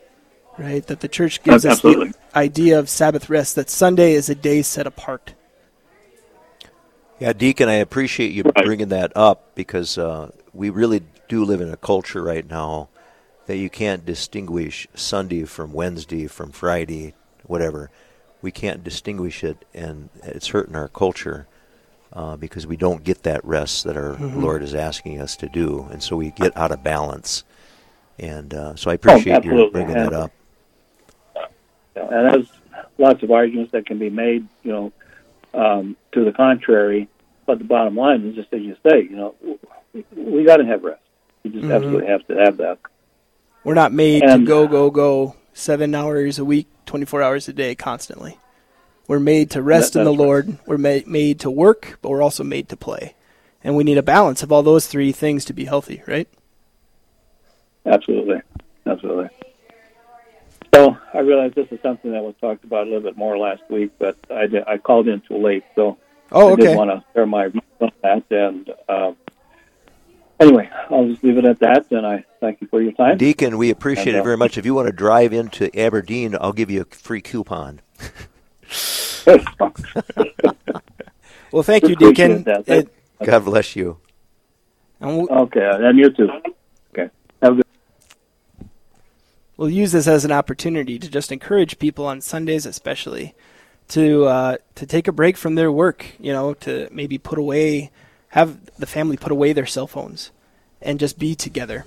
right? That the church gives us the idea of Sabbath rest, that Sunday is a day set apart. Yeah, Deacon, I appreciate you right. bringing that up because uh, we really do live in a culture right now that you can't distinguish Sunday from Wednesday, from Friday, whatever. We can't distinguish it, and it's hurting our culture uh, because we don't get that rest that our mm-hmm. Lord is asking us to do, and so we get out of balance. And uh, so I appreciate oh, you bringing and, that up. And there's lots of arguments that can be made, you know, um, to the contrary. But the bottom line is just as you say, you know, we, we got to have rest. You just mm-hmm. absolutely have to have that. We're not made and, to go, go, go seven hours a week, twenty-four hours a day constantly. We're made to rest that, in the Lord. Right. We're ma- made to work, but we're also made to play. And we need a balance of all those three things to be healthy, right? Absolutely. Absolutely. So I realize this is something that was talked about a little bit more last week, but I, did, I called in too late, so... Oh, okay. I did want to share my views on that. And uh, anyway, I'll just leave it at that, and I thank you for your time. Deacon, we appreciate and, uh, it very much. If you want to drive into Aberdeen, I'll give you a free coupon. Well, thank you, Deacon. Thank you. It, God bless you. And we'll, okay, and you too. Okay, have a good day. We'll use this as an opportunity to just encourage people on Sundays especially to uh, to take a break from their work, you know, to maybe put away, have the family put away their cell phones and just be together,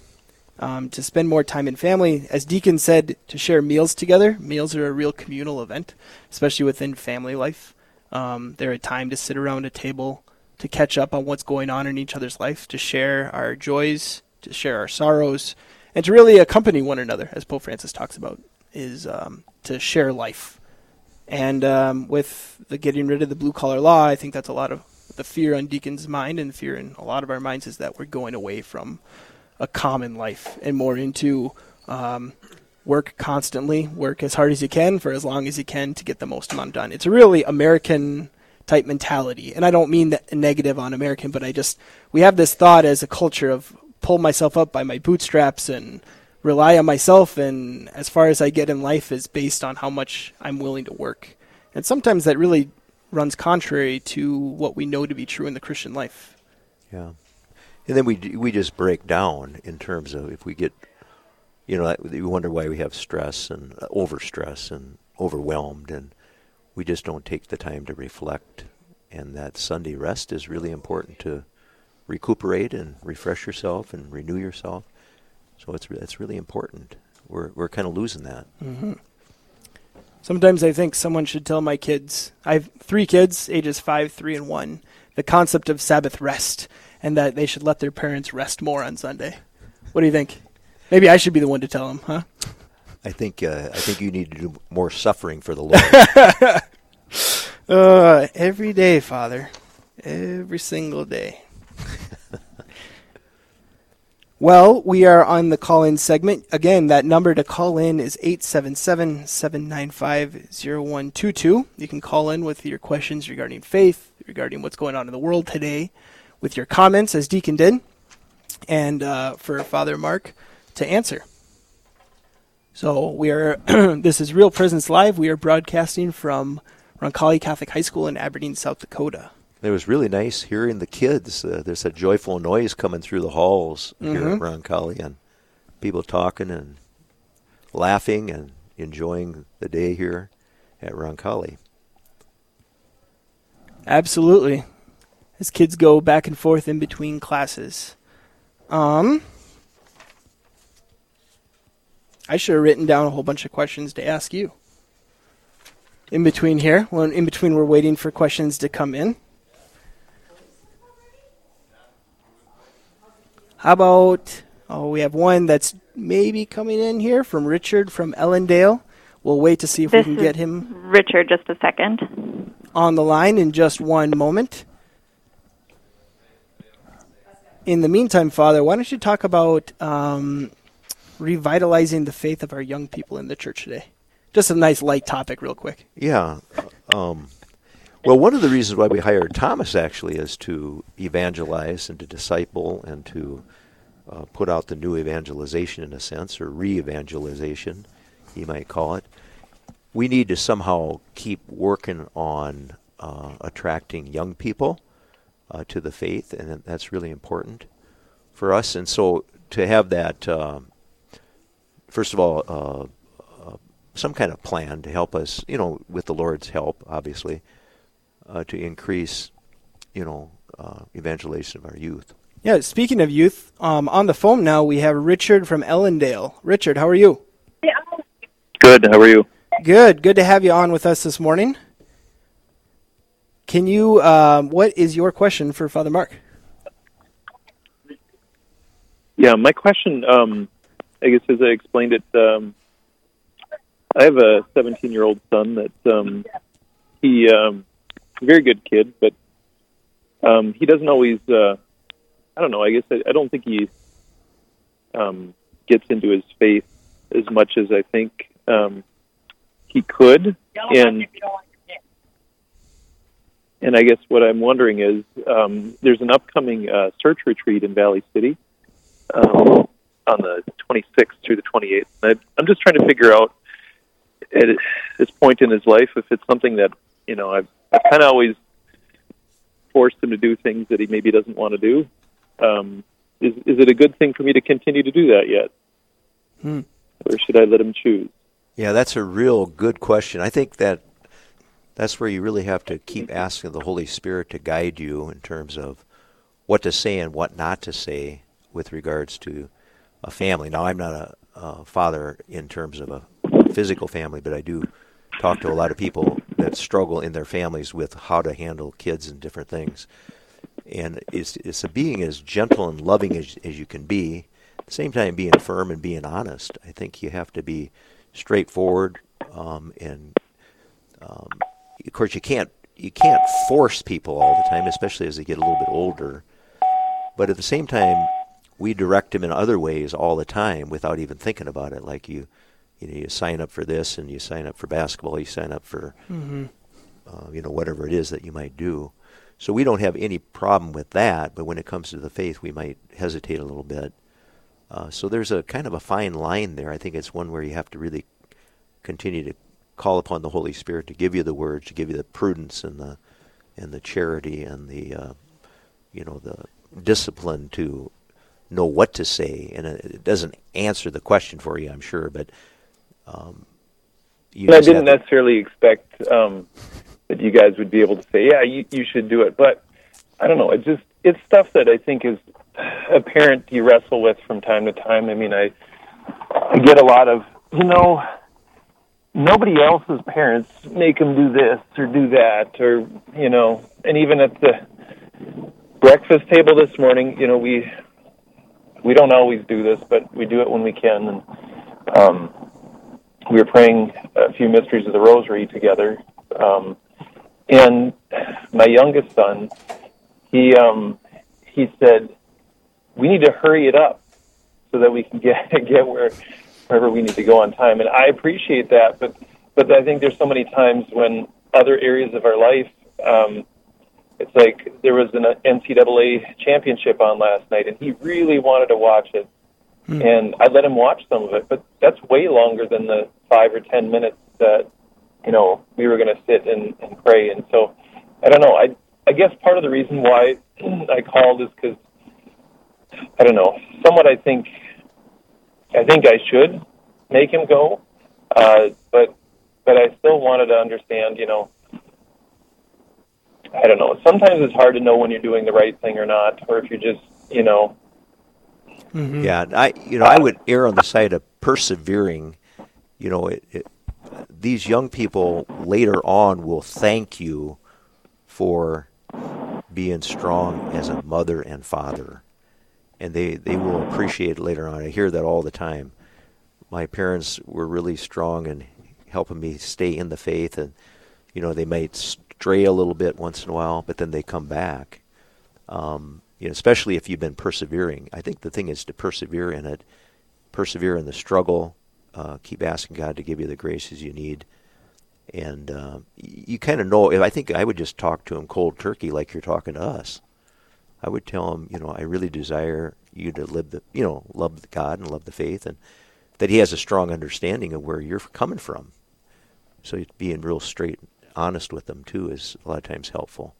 um, to spend more time in family. As Deacon said, to share meals together. Meals are a real communal event, especially within family life. Um, they're a time to sit around a table, to catch up on what's going on in each other's life, to share our joys, to share our sorrows, and to really accompany one another, as Pope Francis talks about, is um, to share life. And um, with the getting rid of the blue-collar law, I think that's a lot of the fear on Deacon's mind, and fear in a lot of our minds is that we're going away from a common life and more into um, work constantly, work as hard as you can for as long as you can to get the most amount done. It's a really American-type mentality, and I don't mean that negative on American, but I just we have this thought as a culture of pull myself up by my bootstraps and rely on myself, and as far as I get in life is based on how much I'm willing to work. And sometimes that really runs contrary to what we know to be true in the Christian life. Yeah. And then we we just break down in terms of if we get you know, you wonder why we have stress and overstress and overwhelmed, and we just don't take the time to reflect. And that Sunday rest is really important to recuperate and refresh yourself and renew yourself. So it's that's really important. We're we're kind of losing that. Mm-hmm. Sometimes I think someone should tell my kids. I have three kids, ages five, three, and one. The concept of Sabbath rest, and that they should let their parents rest more on Sunday. What do you think? Maybe I should be the one to tell them, huh? I think uh, I think you need to do more suffering for the Lord. uh, every day, Father, every single day. Well, we are on the call-in segment. Again, that number to call in is eight seven seven, seven nine five, zero one two two. You can call in with your questions regarding faith, regarding what's going on in the world today, with your comments, as Deacon did, and uh, for Father Mark to answer. So we are. This is Real Presence Live. We are broadcasting from Roncalli Catholic High School in Aberdeen, South Dakota. It was really nice hearing the kids. Uh, there's a joyful noise coming through the halls mm-hmm. here at Roncalli, and people talking and laughing and enjoying the day here at Roncalli. Absolutely. As kids go back and forth in between classes. Um, I should have written down a whole bunch of questions to ask you. In between here, when in between we're waiting for questions to come in. How about, oh, we have one that's maybe coming in here from Richard from Ellendale. We'll wait to see if this we can get him. Richard, just a second. On the line in just one moment. In the meantime, Father, why don't you talk about um, revitalizing the faith of our young people in the church today? Just a nice light topic real quick. Yeah. Um, well, one of the reasons why we hired Thomas, actually, is to evangelize and to disciple and to uh, put out the new evangelization, in a sense, or re-evangelization, you might call it. We need to somehow keep working on uh, attracting young people uh, to the faith, and that's really important for us. And so to have that, uh, first of all, uh, uh, some kind of plan to help us, you know, with the Lord's help, obviously, Uh, to increase, you know, uh, evangelization of our youth. Yeah, speaking of youth, um, on the phone now we have Richard from Ellendale. Richard, how are you? Good, how are you? Good, good to have you on with us this morning. Can you, um, what is your question for Father Mark? Yeah, my question, um, I guess as I explained it, um, I have a seventeen-year-old son that um, he... Um, very good kid, but um, he doesn't always, uh, I don't know, I guess I, I don't think he um, gets into his faith as much as I think um, he could. And, and I guess what I'm wondering is, um, there's an upcoming uh, search retreat in Valley City um, on the twenty-sixth through the twenty-eighth. And I, I'm just trying to figure out at this point in his life if it's something that, you know, I've I've kind of always forced him to do things that he maybe doesn't want to do. Um, is is it a good thing for me to continue to do that yet? Hmm. Or should I let him choose? Yeah, that's a real good question. I think that that's where you really have to keep asking the Holy Spirit to guide you in terms of what to say and what not to say with regards to a family. Now, I'm not a, a father in terms of a physical family, but I do talk to a lot of people that struggle in their families with how to handle kids and different things. And it's it's a being as gentle and loving as, as you can be, at the same time being firm and being honest. I think you have to be straightforward, um, and um, of course you can't you can't force people all the time, especially as they get a little bit older. But at the same time, we direct them in other ways all the time without even thinking about it, like you. You know, you sign up for this, and you sign up for basketball. You sign up for, mm-hmm. uh, you know, whatever it is that you might do. So we don't have any problem with that. But when it comes to the faith, we might hesitate a little bit. Uh, so there's a kind of a fine line there. I think it's one where you have to really continue to call upon the Holy Spirit to give you the words, to give you the prudence and the and the charity and the, uh, you know, the discipline to know what to say, and it doesn't answer the question for you, I'm sure, but um, you and I didn't necessarily expect um, that you guys would be able to say, yeah, you, you should do it, but I don't know, it just, it's stuff that I think is apparent you wrestle with from time to time. I mean, I, I get a lot of, you know, nobody else's parents make them do this or do that, or, you know, and even at the breakfast table this morning, you know, we we don't always do this, but we do it when we can. And um, we were praying a few mysteries of the Rosary together, um, and my youngest son, he um, he said, "We need to hurry it up so that we can get get where." wherever we need to go on time. And I appreciate that, but, but I think there's so many times when other areas of our life, um, it's like there was an N C double A championship on last night, and he really wanted to watch it, hmm. and I let him watch some of it, but that's way longer than the five or ten minutes that, you know, we were going to sit and, and pray. And so, I don't know, I, I guess part of the reason why I called is because, I don't know, somewhat I think... I think I should make him go, uh, but but I still wanted to understand, you know, I don't know. Sometimes it's hard to know when you're doing the right thing or not, or if you're just, you know. Mm-hmm. Yeah, I you know, I would err on the side of persevering. You know, it, it, these young people later on will thank you for being strong as a mother and father. And they, they will appreciate it later on. I hear that all the time. My parents were really strong in helping me stay in the faith. And, you know, they might stray a little bit once in a while, but then they come back. Um, you know, especially if you've been persevering. I think the thing is to persevere in it. Persevere in the struggle. Uh, keep asking God to give you the graces you need. And uh, you kind of know, I think I would just talk to him cold turkey like you're talking to us. I would tell him, you know, I really desire you to live the, you know, love God and love the faith, and that he has a strong understanding of where you're coming from. So being real straight, honest with them too is a lot of times helpful.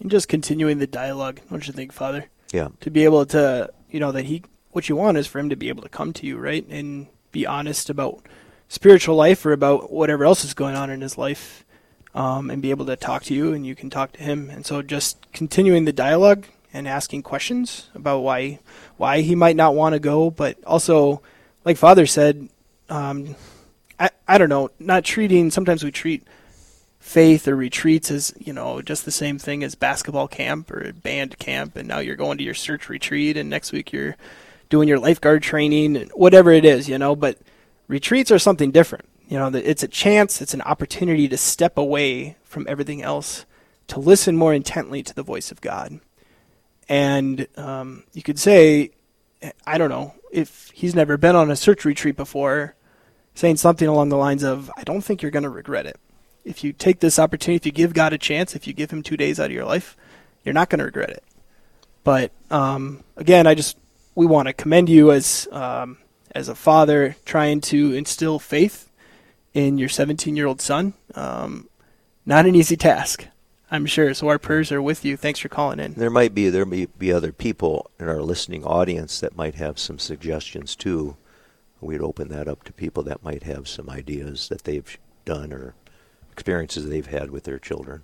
And just continuing the dialogue, don't you think, Father? Yeah. To be able to, you know, that he, what you want is for him to be able to come to you, right, and be honest about spiritual life or about whatever else is going on in his life. Um, and be able to talk to you, and you can talk to him. And so just continuing the dialogue and asking questions about why why he might not want to go, but also, like Father said, um, I, I don't know, not treating, sometimes we treat faith or retreats as, you know, just the same thing as basketball camp or band camp, and now you're going to your search retreat, and next week you're doing your lifeguard training, and whatever it is, you know, but retreats are something different. You know, it's a chance, it's an opportunity to step away from everything else, to listen more intently to the voice of God. And um, you could say, I don't know, if he's never been on a search retreat before, saying something along the lines of, I don't think you're going to regret it. If you take this opportunity, if you give God a chance, if you give him two days out of your life, you're not going to regret it. But um, again, I just, we want to commend you as um, as a father trying to instill faith in your seventeen-year-old son. Um, not an easy task, I'm sure. So our prayers are with you. Thanks for calling in. There might be there may be other people in our listening audience that might have some suggestions too. We'd open that up to people that might have some ideas that they've done or experiences they've had with their children.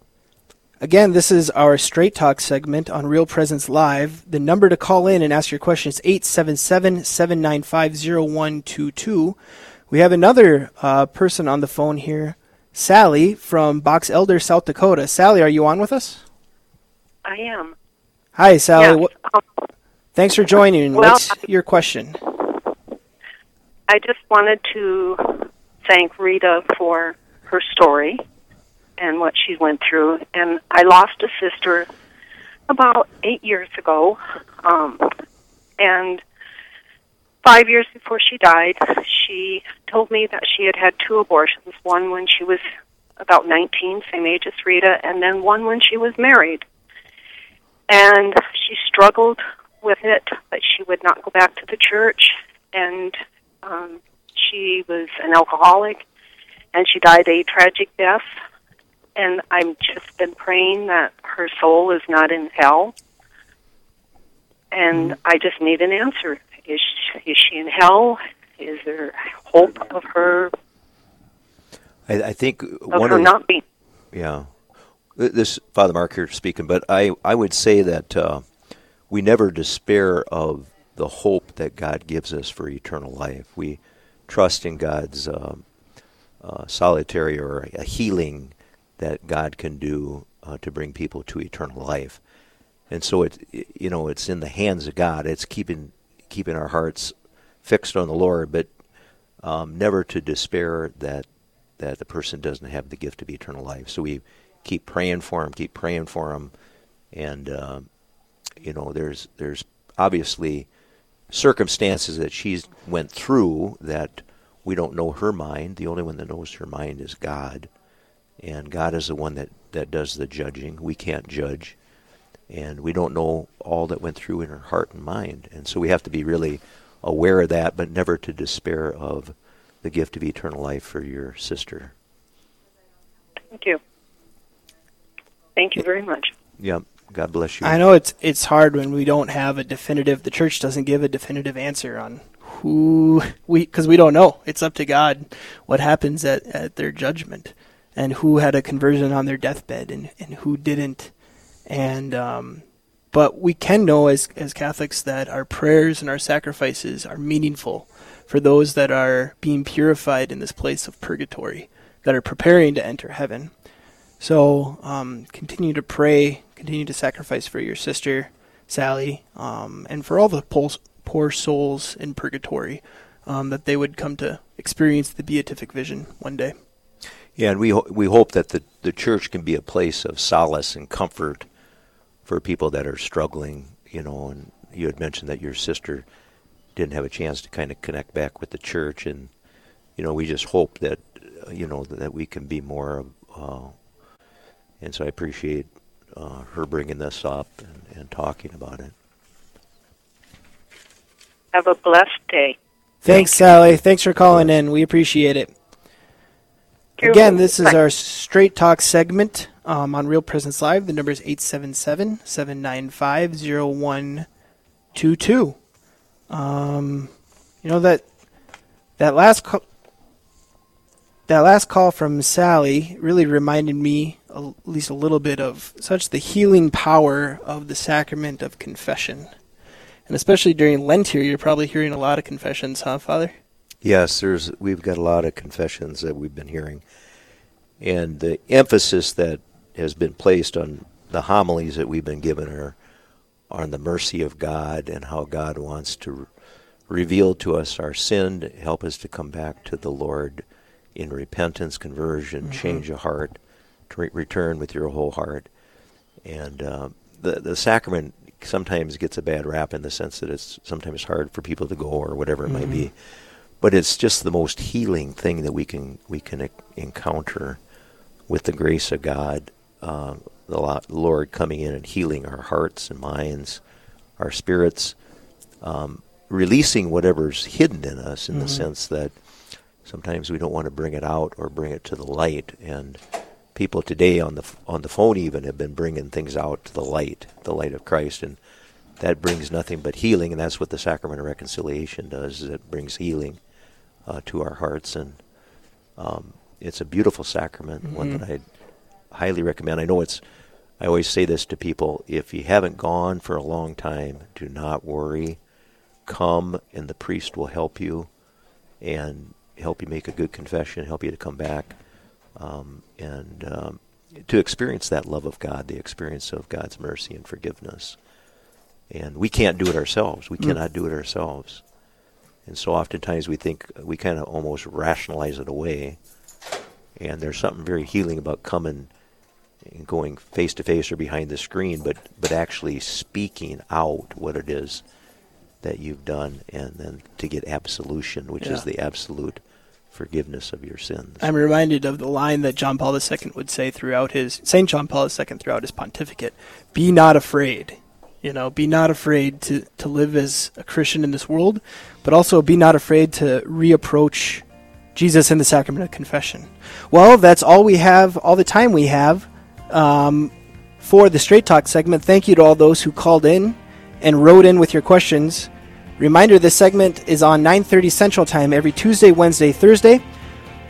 Again, this is our Straight Talk segment on Real Presence Live. The number to call in and ask your question is eight seven seven, seven nine five, zero one two two. We have another uh, person on the phone here, Sally from Box Elder, South Dakota. Sally, are you on with us? I am. Hi, Sally. Yes. Um, Thanks for joining. Well, What's your question? I just wanted to thank Rita for her story and what she went through. And I lost a sister about eight years ago, um, and five years before she died, she told me that she had had two abortions, one when she was about nineteen, same age as Rita, and then one when she was married. And she struggled with it, but she would not go back to the church, and um, she was an alcoholic, and she died a tragic death. And I've just been praying that her soul is not in hell. and I just need an answer. Is she, is she in hell? Is there hope of her? I, I think of one her of, not being. Yeah, this Father Mark here speaking, but I, I would say that uh, we never despair of the hope that God gives us for eternal life. We trust in God's uh, uh, solitary or a healing that God can do uh, to bring people to eternal life. And so it, you know, it's in the hands of God. It's keeping keeping our hearts fixed on the Lord, but um, never to despair that that the person doesn't have the gift of eternal life. So we keep praying for him, keep praying for him, and uh, you know, there's there's obviously circumstances that she's went through that we don't know her mind. The only one that knows her mind is God, and God is the one that, that does the judging. We can't judge, and we don't know all that went through in her heart and mind. And so we have to be really aware of that, but never to despair of the gift of eternal life for your sister. Thank you. Thank you very much. Yeah. God bless you. I know it's it's hard when we don't have a definitive, the church doesn't give a definitive answer on who we, because we don't know. It's up to God what happens at, at their judgment, and who had a conversion on their deathbed and, and who didn't. And um, but we can know as as Catholics that our prayers and our sacrifices are meaningful for those that are being purified in this place of purgatory, that are preparing to enter heaven. So um, continue to pray, continue to sacrifice for your sister, Sally, um, and for all the poor souls in purgatory, um, that they would come to experience the beatific vision one day. Yeah, and we ho- we hope that the, the church can be a place of solace and comfort for people that are struggling, you know, and you had mentioned that your sister didn't have a chance to kind of connect back with the church, and, you know, we just hope that, you know, that we can be more, uh, and so I appreciate uh, her bringing this up and, and talking about it. Have a blessed day. Thanks, Sally. Thanks for calling in. We appreciate it. Again, this is our Straight Talk segment um, on Real Presence Live. The number is eight seven seven, seven nine five, zero one two two. Um, you know, that that last call, that last call from Sally really reminded me a, at least a little bit of such the healing power of the sacrament of confession. And especially during Lent here, you're probably hearing a lot of confessions, huh, Father? Yes, there's. We've got a lot of confessions that we've been hearing, and the emphasis that has been placed on the homilies that we've been given are on the mercy of God and how God wants to reveal to us our sin, help us to come back to the Lord in repentance, conversion, mm-hmm. change of heart, to re- return with your whole heart. And uh, the the sacrament sometimes gets a bad rap in the sense that it's sometimes hard for people to go or whatever it mm-hmm. might be. But it's just the most healing thing that we can we can encounter with the grace of God, uh, the Lord coming in and healing our hearts and minds, our spirits, um, releasing whatever's hidden in us in mm-hmm. the sense that sometimes we don't want to bring it out or bring it to the light. And people today on the on the phone even have been bringing things out to the light, the light of Christ, and that brings nothing but healing. And that's what the sacrament of reconciliation does, is it brings healing Uh, to our hearts, and um, it's a beautiful sacrament, mm-hmm. one that I highly recommend. I know it's, I always say this to people, if you haven't gone for a long time, do not worry. Come, and the priest will help you, and help you make a good confession, help you to come back, um, and um, to experience that love of God, the experience of God's mercy and forgiveness. And we can't do it ourselves. We mm. cannot do it ourselves. And so oftentimes we think, we kind of almost rationalize it away. And there's something very healing about coming and going face-to-face or behind the screen, but, but actually speaking out what it is that you've done, and then to get absolution, which yeah. is the absolute forgiveness of your sins. I'm reminded of the line that John Paul the Second would say throughout his, Saint John Paul the Second throughout his pontificate, be not afraid. You know, be not afraid to, to live as a Christian in this world, but also be not afraid to reapproach Jesus in the sacrament of confession. Well, that's all we have, all the time we have um, for the Straight Talk segment. Thank you to all those who called in and wrote in with your questions. Reminder, this segment is on nine thirty Central Time every Tuesday, Wednesday, Thursday.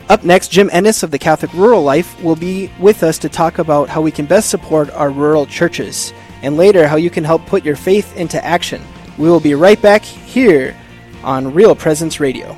Up next, Jim Ennis of the Catholic Rural Life will be with us to talk about how we can best support our rural churches, and later how you can help put your faith into action. We will be right back here on Real Presence Radio.